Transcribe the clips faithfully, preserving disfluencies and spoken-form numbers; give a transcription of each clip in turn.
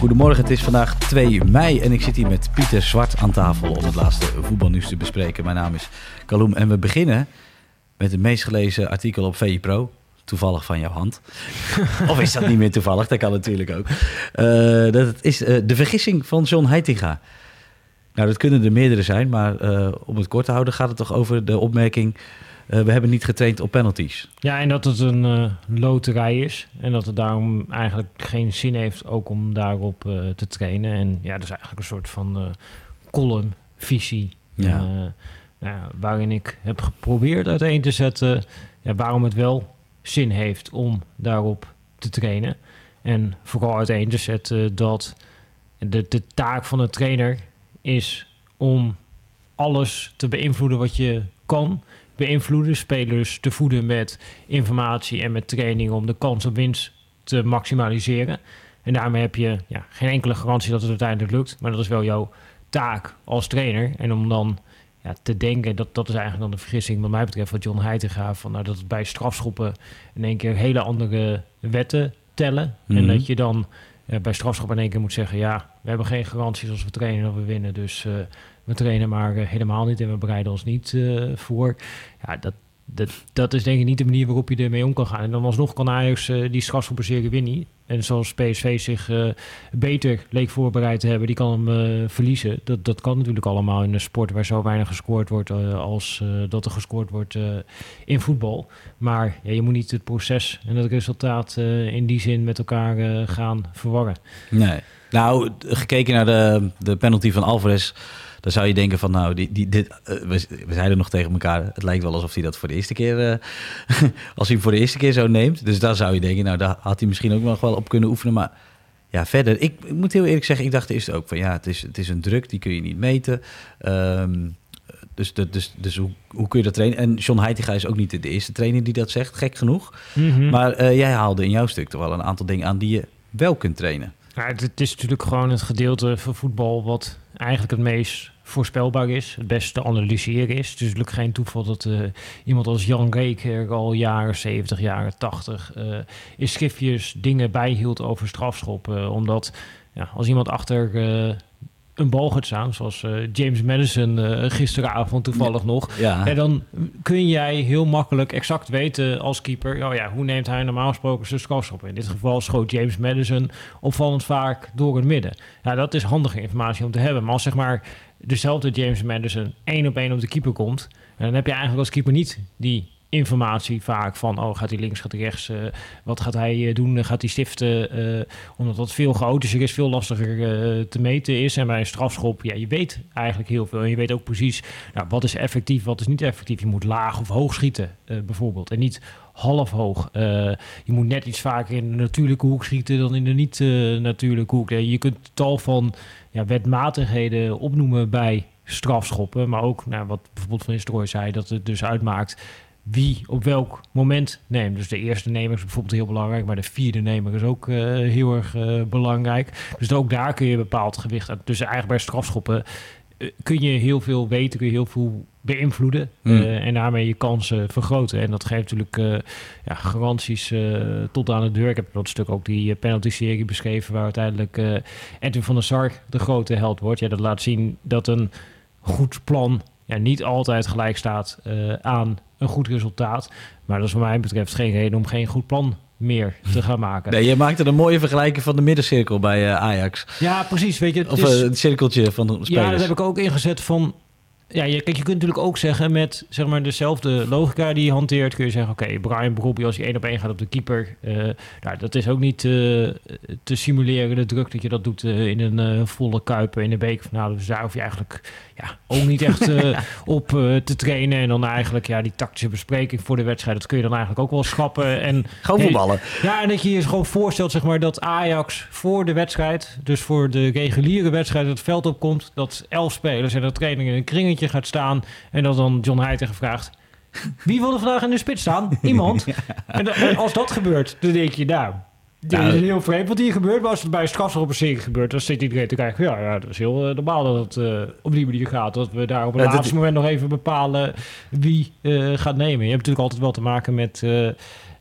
Goedemorgen, het is vandaag twee mei en ik zit hier met Pieter Zwart aan tafel om het laatste voetbalnieuws te bespreken. Mijn naam is Kaloum en we beginnen met het meest gelezen artikel op V I Pro. Toevallig van jouw hand. Of is dat niet meer toevallig? Dat kan natuurlijk ook. Uh, dat is uh, de vergissing van John Heitinga. Nou, dat kunnen er meerdere zijn, maar uh, om het kort te houden gaat het toch over de opmerking... Uh, we hebben niet getraind op penalties. Ja, en dat het een uh, loterij is. En dat het daarom eigenlijk geen zin heeft ook om daarop uh, te trainen. En ja, dat is eigenlijk een soort van uh, columnvisie. Ja. Uh, ja, waarin ik heb geprobeerd uiteen te zetten ja, waarom het wel zin heeft om daarop te trainen. En vooral uiteen te zetten dat de, de taak van de trainer is om alles te beïnvloeden wat je kan... beïnvloeden, spelers te voeden met informatie en met training om de kans op winst te maximaliseren. En daarmee heb je ja, geen enkele garantie dat het uiteindelijk lukt, maar dat is wel jouw taak als trainer. En om dan ja, te denken, dat, dat is eigenlijk dan de vergissing wat mij betreft, wat John Heitinga, van nou, dat het bij strafschoppen in één keer hele andere wetten tellen. Mm-hmm. En dat je dan eh, bij strafschoppen in één keer moet zeggen, ja, we hebben geen garanties als we trainen dat we winnen, dus... Uh, We trainen maar helemaal niet en we bereiden ons niet uh, voor. Ja, dat, dat, dat is denk ik niet de manier waarop je ermee om kan gaan. En dan alsnog kan Ajax uh, die strafschoppenserie winnen. En zoals P S V zich uh, beter leek voorbereid te hebben, die kan hem uh, verliezen. Dat, dat kan natuurlijk allemaal in een sport waar zo weinig gescoord wordt uh, als uh, dat er gescoord wordt uh, in voetbal. Maar ja, je moet niet het proces en het resultaat uh, in die zin met elkaar uh, gaan verwarren. Nee. Nou, gekeken naar de, de penalty van Alvarez... Dan zou je denken van, nou, die, die, dit, uh, we, we zeiden nog tegen elkaar... het lijkt wel alsof hij dat voor de eerste keer... Uh, als hij voor de eerste keer zo neemt. Dus daar zou je denken, nou, daar had hij misschien ook nog wel op kunnen oefenen. Maar ja, verder, ik, ik moet heel eerlijk zeggen... ik dacht eerst ook van, ja, het is, het is een druk, die kun je niet meten. Um, dus de, dus, dus hoe, hoe kun je dat trainen? En John Heitinga is ook niet de eerste trainer die dat zegt, gek genoeg. Mm-hmm. Maar uh, jij haalde in jouw stuk toch wel een aantal dingen aan... die je wel kunt trainen. Ja, het is natuurlijk gewoon het gedeelte van voetbal... wat eigenlijk het meest voorspelbaar is, het beste te analyseren is. Het is natuurlijk geen toeval dat uh, iemand als Jan Reeker al jaren zeventig, jaren tachtig... Uh, in schriftjes dingen bijhield over strafschoppen. Uh, omdat ja, als iemand achter... Uh, een bal gaat staan, zoals uh, James Maddison uh, gisteravond toevallig ja, nog... Ja. Ja, dan kun jij heel makkelijk exact weten als keeper... Oh ja, hoe neemt hij normaal gesproken zijn strafschop? In dit geval schoot James Maddison opvallend vaak door het midden. Ja, dat is handige informatie om te hebben. Maar als zeg maar dezelfde James Maddison één op één op de keeper komt... dan heb je eigenlijk als keeper niet die... informatie vaak van, oh, gaat hij links, gaat hij rechts, uh, wat gaat hij uh, doen, gaat hij stiften, uh, omdat dat veel chaotischer is, veel lastiger uh, te meten is. En bij een strafschop, ja, je weet eigenlijk heel veel. En je weet ook precies, nou, wat is effectief, wat is niet effectief. Je moet laag of hoog schieten, uh, bijvoorbeeld, en niet half hoog. Uh, je moet net iets vaker in de natuurlijke hoek schieten dan in de niet-natuurlijke uh, hoek. Uh, je kunt tal van ja, wetmatigheden opnoemen bij strafschoppen, maar ook, nou, wat bijvoorbeeld Van Nistelrooy zei, dat het dus uitmaakt wie op welk moment neemt. Dus de eerste nemer is bijvoorbeeld heel belangrijk... maar de vierde nemer is ook uh, heel erg uh, belangrijk. Dus ook daar kun je bepaald gewicht aan. Dus eigenlijk bij strafschoppen uh, kun je heel veel weten... kun je heel veel beïnvloeden mm. uh, en daarmee je kansen vergroten. En dat geeft natuurlijk uh, ja, garanties uh, tot aan de deur. Ik heb dat stuk ook die penalty-serie beschreven... waar uiteindelijk uh, Edwin van der Sar de grote held wordt. Ja, dat laat zien dat een goed plan... Ja, niet altijd gelijk staat uh, aan een goed resultaat. Maar dat is wat mij betreft geen reden om geen goed plan meer te gaan maken. Nee, je maakte een mooie vergelijking van de middencirkel bij uh, Ajax. Ja, precies. Weet je, het of is... uh, het cirkeltje van de spelers. Ja, dat heb ik ook ingezet van... Ja, je, kijk, je kunt natuurlijk ook zeggen met zeg maar, dezelfde logica die je hanteert... kun je zeggen, oké, okay, Brian Brobbey als hij één op één gaat op de keeper... Uh, nou, dat is ook niet uh, te simuleren, de druk dat je dat doet uh, in een uh, volle kuipen... in de bekerfinale, dus daar hoef je eigenlijk ja, ook niet echt uh, op uh, te trainen... en dan eigenlijk ja, die tactische bespreking voor de wedstrijd... dat kun je dan eigenlijk ook wel schrappen. En, gewoon voetballen. Hey, ja, en dat je je gewoon voorstelt zeg maar, dat Ajax voor de wedstrijd... dus voor de reguliere wedstrijd het veld opkomt... dat elf spelers en dat training in een kringetje... gaat staan en dat dan John Heitinga vraagt... wie wil er vandaag in de spits staan? Iemand. Ja. En, da- en als dat gebeurt, dan denk je... nou, dit nou, is heel vreemd wat hier gebeurt... maar als het bij een strafschop op een serie gebeurt... dan zit iedereen te kijken... ja, ja, dat is heel uh, normaal dat het uh, op die manier gaat... dat we daar op het ja, laatste dat... moment nog even bepalen... wie uh, gaat nemen. Je hebt natuurlijk altijd wel te maken met uh,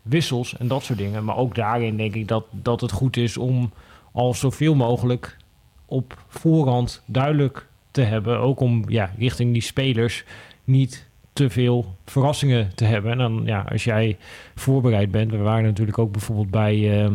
wissels... en dat soort dingen. Maar ook daarin denk ik dat, dat het goed is... om al zoveel mogelijk op voorhand duidelijk... te hebben, ook om ja, richting die spelers niet te veel verrassingen te hebben. En dan, ja, als jij voorbereid bent, we waren natuurlijk ook bijvoorbeeld bij, uh,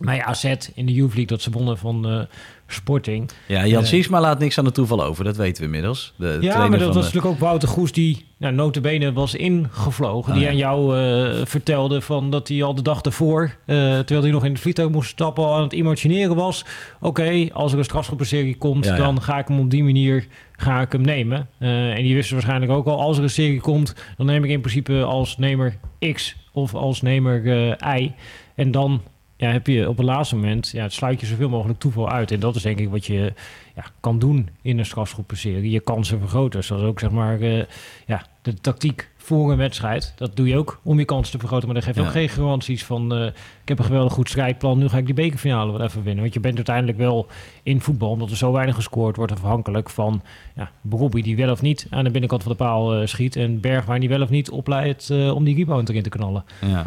bij A Z in de Youth League, dat ze wonnen van uh, Sporting. Ja, Jan Sijsma uh, laat niks aan het toeval over, dat weten we inmiddels. De ja, maar dat van was de... natuurlijk ook Wouter Goes, die nou, nota bene was ingevlogen, ah, die ja. aan jou uh, vertelde van dat hij al de dag daarvoor, uh, terwijl hij nog in het vliegtuig moest stappen, al aan het imagineren was. Oké, okay, als er een strafschoppenserie komt, ja, ja. dan ga ik hem op die manier ga ik hem nemen. Uh, en die wisten waarschijnlijk ook al, als er een serie komt, dan neem ik in principe als nemer X of als nemer uh, Y. En dan ja, heb je op het laatste moment, ja, het sluit je zoveel mogelijk toeval uit. En dat is denk ik wat je ja, kan doen in een strafschoppenserie. Je kansen vergroten. Dus dat is ook zeg maar uh, ja, de tactiek voor een wedstrijd. Dat doe je ook om je kansen te vergroten. Maar dan geef je ja. ook geen garanties van... Uh, ik heb een geweldig goed strijdplan, nu ga ik die bekerfinale wel even winnen. Want je bent uiteindelijk wel in voetbal... omdat er zo weinig gescoord wordt afhankelijk van... Ja, Brobbey die wel of niet aan de binnenkant van de paal uh, schiet... en Bergwijn die wel of niet opleidt uh, om die rebound erin te knallen. Ja.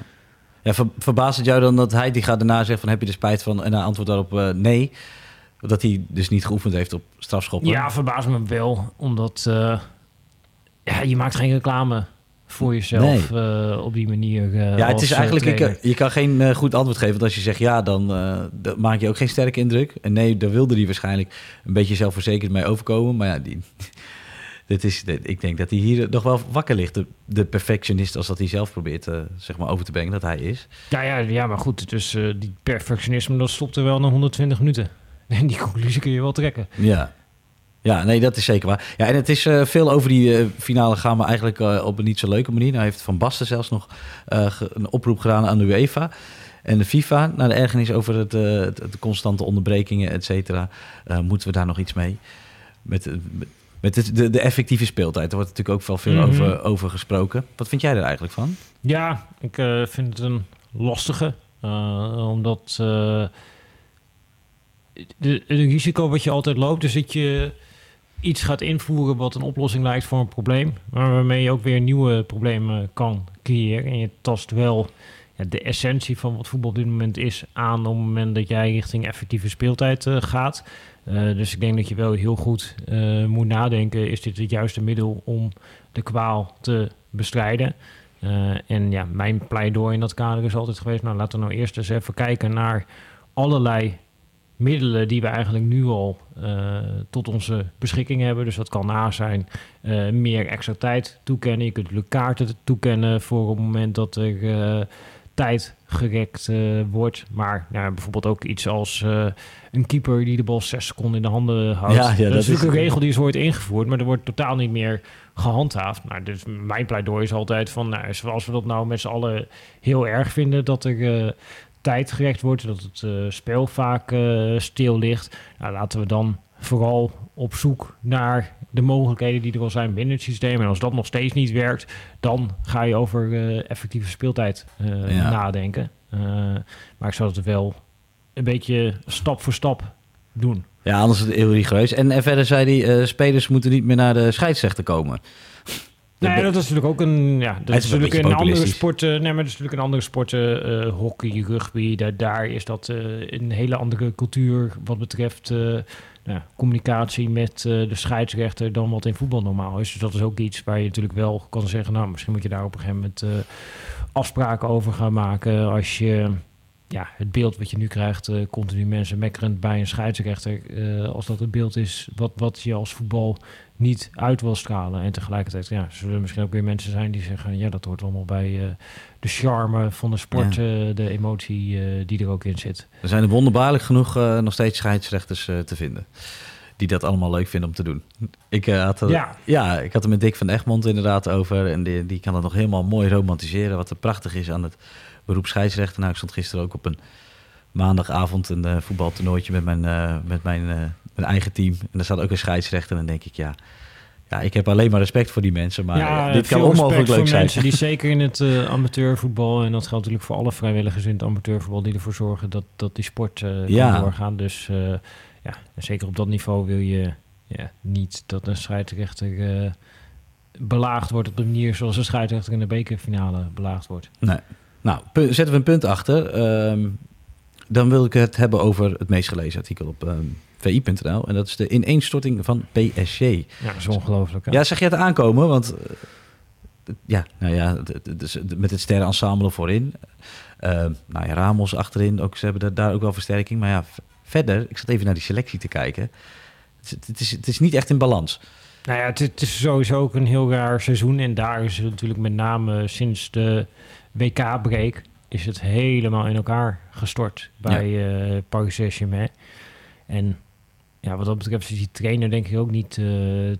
Ja, ver, verbaast het jou dan dat hij die gaat daarna zeggen van heb je er spijt van en hij antwoordt daarop uh, nee, dat hij dus niet geoefend heeft op strafschoppen? Ja, verbaast me wel, omdat uh, ja, je maakt geen reclame voor jezelf nee. uh, op die manier. Uh, ja, het is eigenlijk je kan, je kan geen uh, goed antwoord geven, want als je zegt ja, dan uh, dat maak je ook geen sterke indruk. En nee, daar wilde hij waarschijnlijk een beetje zelfverzekerd mee overkomen, maar ja die. Dit is, dit, ik denk dat hij hier nog wel wakker ligt. De, de perfectionist, als dat hij zelf probeert uh, zeg maar over te brengen, dat hij is. Ja, ja, ja maar goed, dus uh, die perfectionisme, dat stopt er wel na honderdtwintig minuten. En die conclusie kun je wel trekken. Ja, ja nee, dat is zeker waar. Ja, en het is uh, veel over die uh, finale gaan, maar eigenlijk uh, op een niet zo leuke manier. Nou heeft Van Basten zelfs nog uh, een oproep gedaan aan de UEFA... En de FIFA, naar nou, de ergernis over het, uh, de constante onderbrekingen, et cetera... Uh, moeten we daar nog iets mee? Met... Uh, Met de, de effectieve speeltijd, daar wordt natuurlijk ook wel veel mm-hmm. over, over gesproken. Wat vind jij er eigenlijk van? Ja, ik uh, vind het een lastige. Uh, omdat het uh, risico wat je altijd loopt... is dat je iets gaat invoeren wat een oplossing lijkt voor een probleem... maar waarmee je ook weer nieuwe problemen kan creëren. En je tast wel ja, de essentie van wat voetbal op dit moment is... aan op het moment dat jij richting effectieve speeltijd uh, gaat... Uh, dus ik denk dat je wel heel goed uh, moet nadenken... is dit het juiste middel om de kwaal te bestrijden? Uh, en ja, mijn pleidooi in dat kader is altijd geweest... nou, laten we nou eerst eens even kijken naar allerlei middelen... die we eigenlijk nu al uh, tot onze beschikking hebben. Dus dat kan na zijn uh, meer extra tijd toekennen. Je kunt natuurlijk kaarten toekennen voor het moment dat er... Uh, tijd gerekt uh, wordt, maar ja, bijvoorbeeld ook iets als uh, een keeper die de bal zes seconden in de handen houdt. Ja, ja, dat, dat is natuurlijk een regel die is ooit ingevoerd, maar er wordt totaal niet meer gehandhaafd. Nou, dus mijn pleidooi is altijd van, nou, als we dat nou met z'n allen heel erg vinden, dat er uh, tijd gerekt wordt, dat het uh, spel vaak uh, stil ligt, nou, laten we dan vooral op zoek naar de mogelijkheden die er al zijn binnen het systeem. En als dat nog steeds niet werkt, dan ga je over uh, effectieve speeltijd uh, ja. nadenken. Uh, maar ik zou het wel een beetje stap voor stap doen. Ja, anders is het heel rigoureus. En, en verder zei hij, uh, spelers moeten niet meer naar de scheidsrechter komen. Nee, dat is natuurlijk ook een... Ja, dat is natuurlijk een andere sport, uh, nee, maar dat is natuurlijk een andere sporten. Uh, hockey, rugby, daar, daar is dat uh, een hele andere cultuur wat betreft... Uh, Ja, communicatie met uh, de scheidsrechter dan wat in voetbal normaal is. Dus dat is ook iets waar je natuurlijk wel kan zeggen... nou, misschien moet je daar op een gegeven moment uh, afspraken over gaan maken... als je ja, het beeld wat je nu krijgt, uh, continu mensen mekkerend bij een scheidsrechter. Uh, als dat het beeld is wat, wat je als voetbal niet uit wil stralen. En tegelijkertijd ja, zullen er misschien ook weer mensen zijn die zeggen... ja, dat hoort allemaal bij uh, de charme van de sport, ja. uh, de emotie uh, die er ook in zit. Er zijn er wonderbaarlijk genoeg uh, nog steeds scheidsrechters uh, te vinden... die dat allemaal leuk vinden om te doen. Ik, uh, had, er, ja. Ja, ik had er met Dick van Egmond inderdaad over... en die, die kan dat nog helemaal mooi romantiseren... wat er prachtig is aan het beroep scheidsrechter. Nou, ik stond gisteren ook op een maandagavond... een uh, voetbaltoernooitje met, mijn, uh, met mijn, uh, mijn eigen team... en daar staat ook een scheidsrechter en dan denk ik... ja, ja ik heb alleen maar respect voor die mensen... maar ja, uh, dit kan onmogelijk leuk zijn. Mensen die zeker in het uh, amateurvoetbal... en dat geldt natuurlijk voor alle vrijwilligers in het amateurvoetbal... die ervoor zorgen dat, dat die sport uh, ja. kan doorgaan. Dus... Uh, ja, en zeker op dat niveau wil je ja, niet dat een scheidsrechter uh, belaagd wordt... op de manier zoals een scheidsrechter in de bekerfinale belaagd wordt. Nee. Nou, pu- zetten we een punt achter. Um, dan wil ik het hebben over het meest gelezen artikel op um, v i punt n l. En dat is de ineenstorting van P S G. Ja, dat is ongelooflijk. Hè? Ja, zeg jij het aankomen? Want uh, ja, nou ja, dus met het sterrenensemble voorin. Uh, nou ja, Ramos achterin. Ook, ze hebben daar ook wel versterking, maar ja... Verder, ik zat even naar die selectie te kijken. Het, het, is, het is niet echt in balans. Nou ja, het, het is sowieso ook een heel raar seizoen. En daar is het natuurlijk met name sinds de W K-break... is het helemaal in elkaar gestort bij ja. uh, Paris Saint-Germain. En ja, wat dat betreft is die trainer denk ik ook niet uh,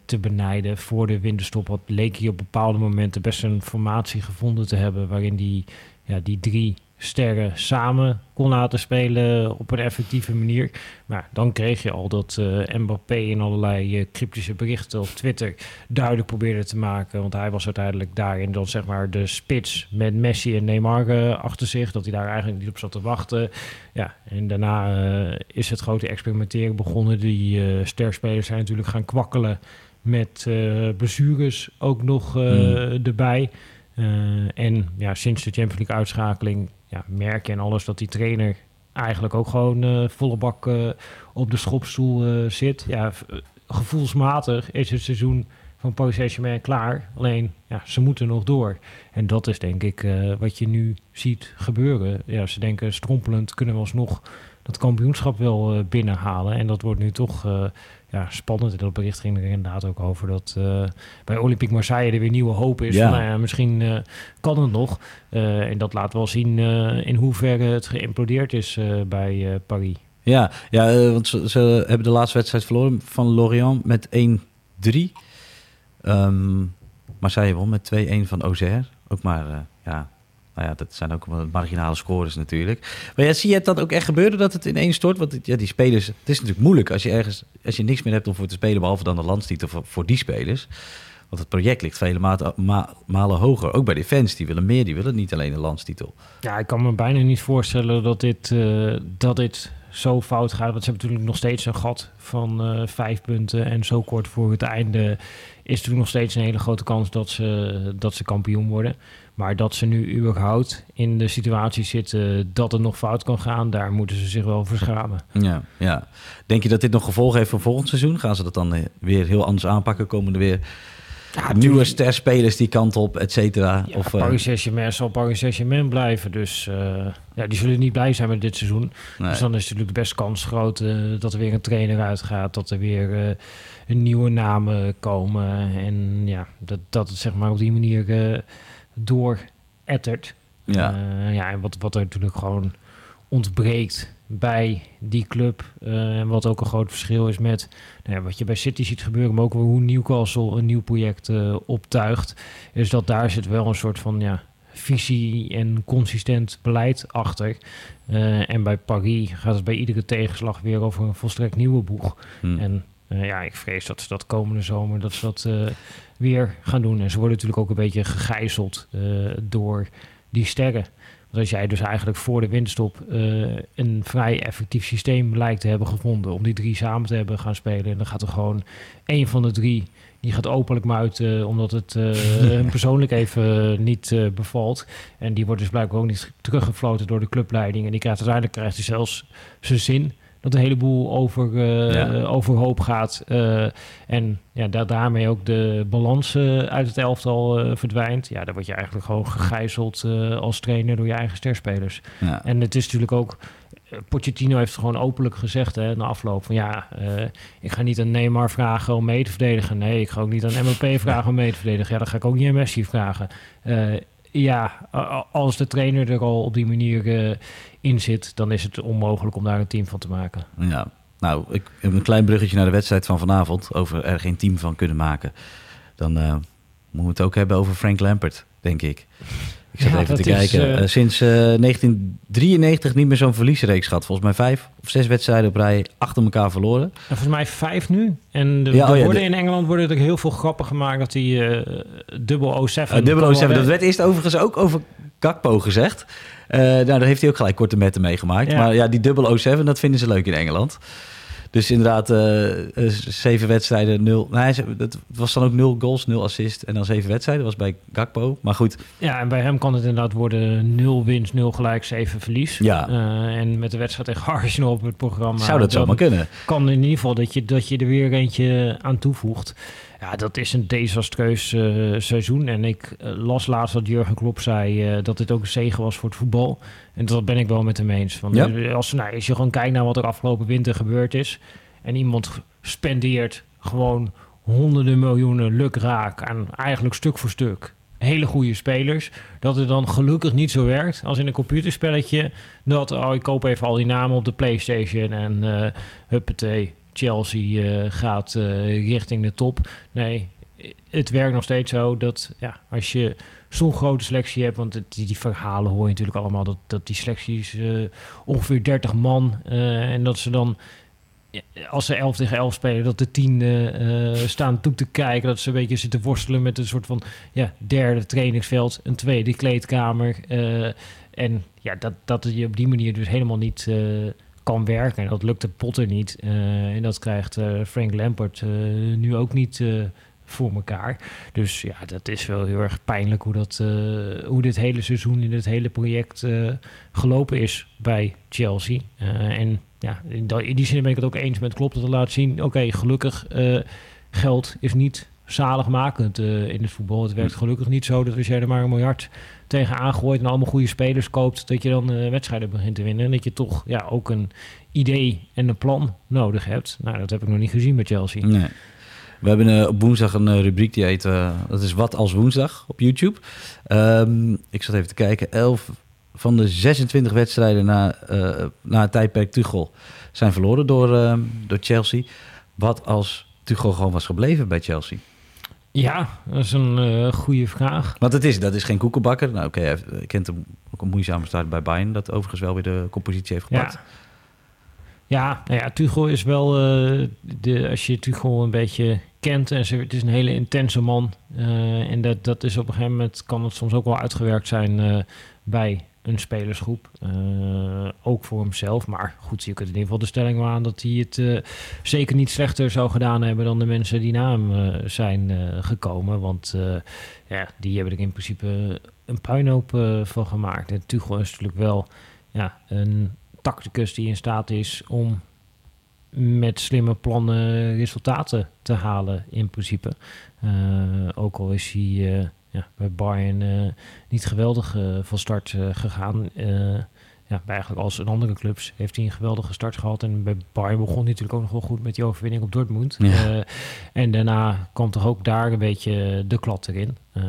te benijden. Voor de winterstop had leek hij op bepaalde momenten... best een formatie gevonden te hebben... waarin die, ja, die drie... sterren samen kon laten spelen op een effectieve manier. Maar dan kreeg je al dat uh, Mbappé in allerlei uh, cryptische berichten op Twitter duidelijk probeerde te maken. Want hij was uiteindelijk daarin dan zeg maar de spits met Messi en Neymar uh, achter zich. Dat hij daar eigenlijk niet op zat te wachten. Ja, en daarna uh, is het grote experimenteren begonnen. Die uh, sterspelers zijn natuurlijk gaan kwakkelen met uh, blessures ook nog uh, mm. erbij. Uh, en ja, sinds de Champions League uitschakeling... Ja, merk je en alles dat die trainer eigenlijk ook gewoon uh, volle bak uh, op de schopstoel uh, zit. Ja, v- gevoelsmatig is het seizoen van Paris Saint-Germain klaar. Alleen, ja, ze moeten nog door. En dat is denk ik uh, wat je nu ziet gebeuren. Ja, ze denken strompelend kunnen we alsnog dat kampioenschap wel uh, binnenhalen. En dat wordt nu toch uh, ja, spannend. En dat bericht ging er inderdaad ook over dat uh, bij Olympique Marseille er weer nieuwe hoop is. Ja. Van, nou ja, misschien uh, kan het nog. Uh, en dat laat wel zien uh, in hoeverre het geïmplodeerd is uh, bij uh, Paris. Ja, ja uh, want ze, ze hebben de laatste wedstrijd verloren van Lorient met één drie. Um, Marseille won met twee een van Auxerre. Ook maar, uh, ja... Nou ja, dat zijn ook marginale scores natuurlijk. Maar ja, zie je dat ook echt gebeuren, dat het ineens stort? Want ja, die spelers, het is natuurlijk moeilijk als je ergens, als je niks meer hebt om voor te spelen, behalve dan de landstitel voor, voor die spelers. Want het project ligt vele mate, ma, malen hoger. Ook bij de fans, die willen meer, die willen niet alleen een landstitel. Ja, ik kan me bijna niet voorstellen dat dit, uh, dat dit zo fout gaat. Want ze hebben natuurlijk nog steeds een gat van uh, vijf punten en zo kort voor het einde... is natuurlijk nog steeds een hele grote kans dat ze, dat ze kampioen worden. Maar dat ze nu überhaupt in de situatie zitten dat het nog fout kan gaan... daar moeten ze zich wel voor schamen. Ja, ja. Denk je dat dit nog gevolgen heeft voor volgend seizoen? Gaan ze dat dan weer heel anders aanpakken? Komen er weer ja, nieuwe sterspelers die kant op, et cetera? Ja, of, Paris Saint-Germain zal Paris Saint-Germain blijven. Dus uh, ja, die zullen niet blij zijn met dit seizoen. Nee. Dus dan is het natuurlijk best kans groot uh, dat er weer een trainer uitgaat. Dat er weer... Uh, nieuwe namen komen en ja, dat, dat het zeg maar op die manier uh, doorettert. Ja. Uh, ja, en wat, wat er natuurlijk gewoon ontbreekt bij die club. Uh, en wat ook een groot verschil is met nou ja, wat je bij City ziet gebeuren, maar ook hoe Newcastle een nieuw project uh, optuigt, is dat daar zit wel een soort van ja, visie en consistent beleid achter. Uh, en bij Paris gaat het bij iedere tegenslag weer over een volstrekt nieuwe boeg. Hmm. En Uh, ja, ik vrees dat ze dat komende zomer dat ze dat uh, weer gaan doen. En ze worden natuurlijk ook een beetje gegijzeld uh, door die sterren. Want als jij dus eigenlijk voor de winterstop uh, een vrij effectief systeem lijkt te hebben gevonden... om die drie samen te hebben gaan spelen... dan gaat er gewoon één van de drie, die gaat openlijk muiten... omdat het uh, hem persoonlijk even uh, niet uh, bevalt. En die wordt dus blijkbaar ook niet teruggefloten door de clubleiding. En die krijgt uiteindelijk krijgt hij zelfs zijn zin... dat een heleboel over, uh, ja. overhoop gaat. Uh, en ja, dat daarmee ook de balans uh, uit het elftal uh, verdwijnt. Ja, dan word je eigenlijk gewoon gegijzeld uh, als trainer door je eigen sterspelers. Ja. En het is natuurlijk ook... Pochettino heeft gewoon openlijk gezegd, hè, na afloop van ja, uh, ik ga niet aan Neymar vragen om mee te verdedigen. Nee, ik ga ook niet aan Mbappé vragen om mee te verdedigen. Ja, dan ga ik ook niet aan Messi vragen. Uh, ja, als de trainer er al op die manier uh, in zit, dan is het onmogelijk om daar een team van te maken. Ja, nou, ik heb een klein bruggetje naar de wedstrijd van vanavond over er geen team van kunnen maken. Dan uh, moeten we het ook hebben over Frank Lampard, denk ik. Ik zat ja, even te kijken. Is, uh... Sinds uh, negentien drieënnegentig niet meer zo'n verliesreeks gehad. Volgens mij vijf of zes wedstrijden op rij achter elkaar verloren. En volgens mij vijf nu. En de, ja, de oh, ja, worden de... in Engeland worden er heel veel grappen gemaakt dat die uh, double oh seven... Uh, double oh seven, dat werd eerst overigens ook over Gakpo gezegd. Uh, nou, daar heeft hij ook gelijk korte metten meegemaakt. Ja. Maar ja, die double oh seven, dat vinden ze leuk in Engeland. Dus inderdaad, uh, zeven wedstrijden, nul... Nee, het was dan ook nul goals, nul assist en dan zeven wedstrijden. Dat was bij Gakpo, maar goed. Ja, en bij hem kan het inderdaad worden nul winst, nul gelijk, zeven verlies. Ja. Uh, en met de wedstrijd tegen Arsenal op het programma... Zou dat zomaar kunnen. Kan in ieder geval dat je, dat je er weer eentje aan toevoegt. Ja, dat is een desastreus uh, seizoen. En ik uh, las laatst dat Jurgen Klopp zei uh, dat dit ook een zegen was voor het voetbal. En dat ben ik wel met hem eens. Want ja. als, nou, als je gewoon kijkt naar wat er afgelopen winter gebeurd is... en iemand spendeert gewoon honderden miljoenen lukraak aan eigenlijk stuk voor stuk... hele goede spelers, dat het dan gelukkig niet zo werkt als in een computerspelletje... dat, oh, ik koop even al die namen op de PlayStation en uh, huppatee... Chelsea uh, gaat uh, richting de top. Nee, het werkt nog steeds zo dat ja, als je zo'n grote selectie hebt... want het, die, die verhalen hoor je natuurlijk allemaal... dat, dat die selecties uh, ongeveer dertig man... Uh, en dat ze dan, als ze elf tegen elf spelen... dat de tien uh, staan toe te kijken... dat ze een beetje zitten worstelen met een soort van... ja, derde trainingsveld, een tweede kleedkamer. Uh, en ja, dat, dat je op die manier dus helemaal niet... Uh, kan werken. En dat lukt de Potter niet. Uh, en dat krijgt uh, Frank Lampard uh, nu ook niet uh, voor elkaar. Dus ja, dat is wel heel erg pijnlijk hoe, dat, uh, hoe dit hele seizoen in dit hele project uh, gelopen is bij Chelsea. Uh, en ja, in, da- in die zin ben ik het ook eens met Klopp dat het laat zien. Oké, okay, gelukkig uh, geld is niet zaligmakend uh, in het voetbal. Het werkt gelukkig niet zo dat als jij er maar een miljard tegenaan gooit en allemaal goede spelers koopt, dat je dan uh, wedstrijden begint te winnen. En dat je toch ja, ook een idee en een plan nodig hebt. Nou, dat heb ik nog niet gezien bij Chelsea. Nee. We hebben uh, op woensdag een uh, rubriek die heet... Uh, dat is Wat als Woensdag op YouTube. Um, ik zat even te kijken. elf van de zesentwintig wedstrijden na, uh, na het tijdperk Tuchel zijn verloren door, uh, door Chelsea. Wat als Tuchel gewoon was gebleven bij Chelsea? Ja, dat is een uh, goede vraag. Want het is, dat is geen koekenbakker. Nou, oké, okay, hij kent hem ook een moeizame start bij Bayern... dat overigens wel weer de compositie heeft gepakt. Ja, ja, nou ja, Tuchel is wel... Uh, de, als je Tuchel een beetje kent... en ze, het is een hele intense man... Uh, en dat, dat is op een gegeven moment... kan het soms ook wel uitgewerkt zijn uh, bij een spelersgroep. Uh, ook voor hemzelf. Maar goed, je kunt in ieder geval de stelling wel aan... dat hij het uh, zeker niet slechter zou gedaan hebben... dan de mensen die na hem uh, zijn uh, gekomen. Want uh, ja, die hebben er in principe een puinhoop uh, van gemaakt. En Tuchel is natuurlijk wel ja, een tacticus die in staat is... om met slimme plannen resultaten te halen in principe. Uh, ook al is hij... Uh, Ja, bij Bayern uh, niet geweldig uh, van start uh, gegaan. Uh, ja, bij eigenlijk als een andere clubs heeft hij een geweldige start gehad. En bij Bayern begon hij natuurlijk ook nog wel goed met die overwinning op Dortmund. Ja. Uh, en daarna kwam toch ook daar een beetje de klad erin. Uh,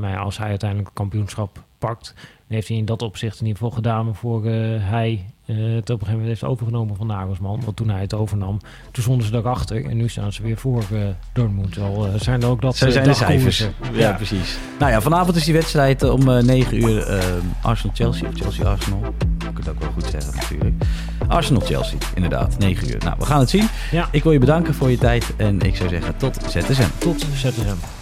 maar ja, als hij uiteindelijk het kampioenschap pakt... dan heeft hij in dat opzicht in ieder geval gedaan... waarvoor uh, hij uh, het op een gegeven moment heeft overgenomen van Nagelsman. Want toen hij het overnam, toen stonden ze daarachter... en nu staan ze weer voor uh, Dortmund. Al uh, zijn er ook dat... Zo uh, zijn de cijfers. Ja, ja, precies. Nou ja, vanavond is die wedstrijd om uh, negen uur uh, Arsenal-Chelsea. Of Chelsea-Arsenal. Ik kan het ook wel goed zeggen natuurlijk. Arsenal-Chelsea, inderdaad. negen uur. Nou, we gaan het zien. Ja. Ik wil je bedanken voor je tijd. En ik zou zeggen tot Z S M. Tot Z S M.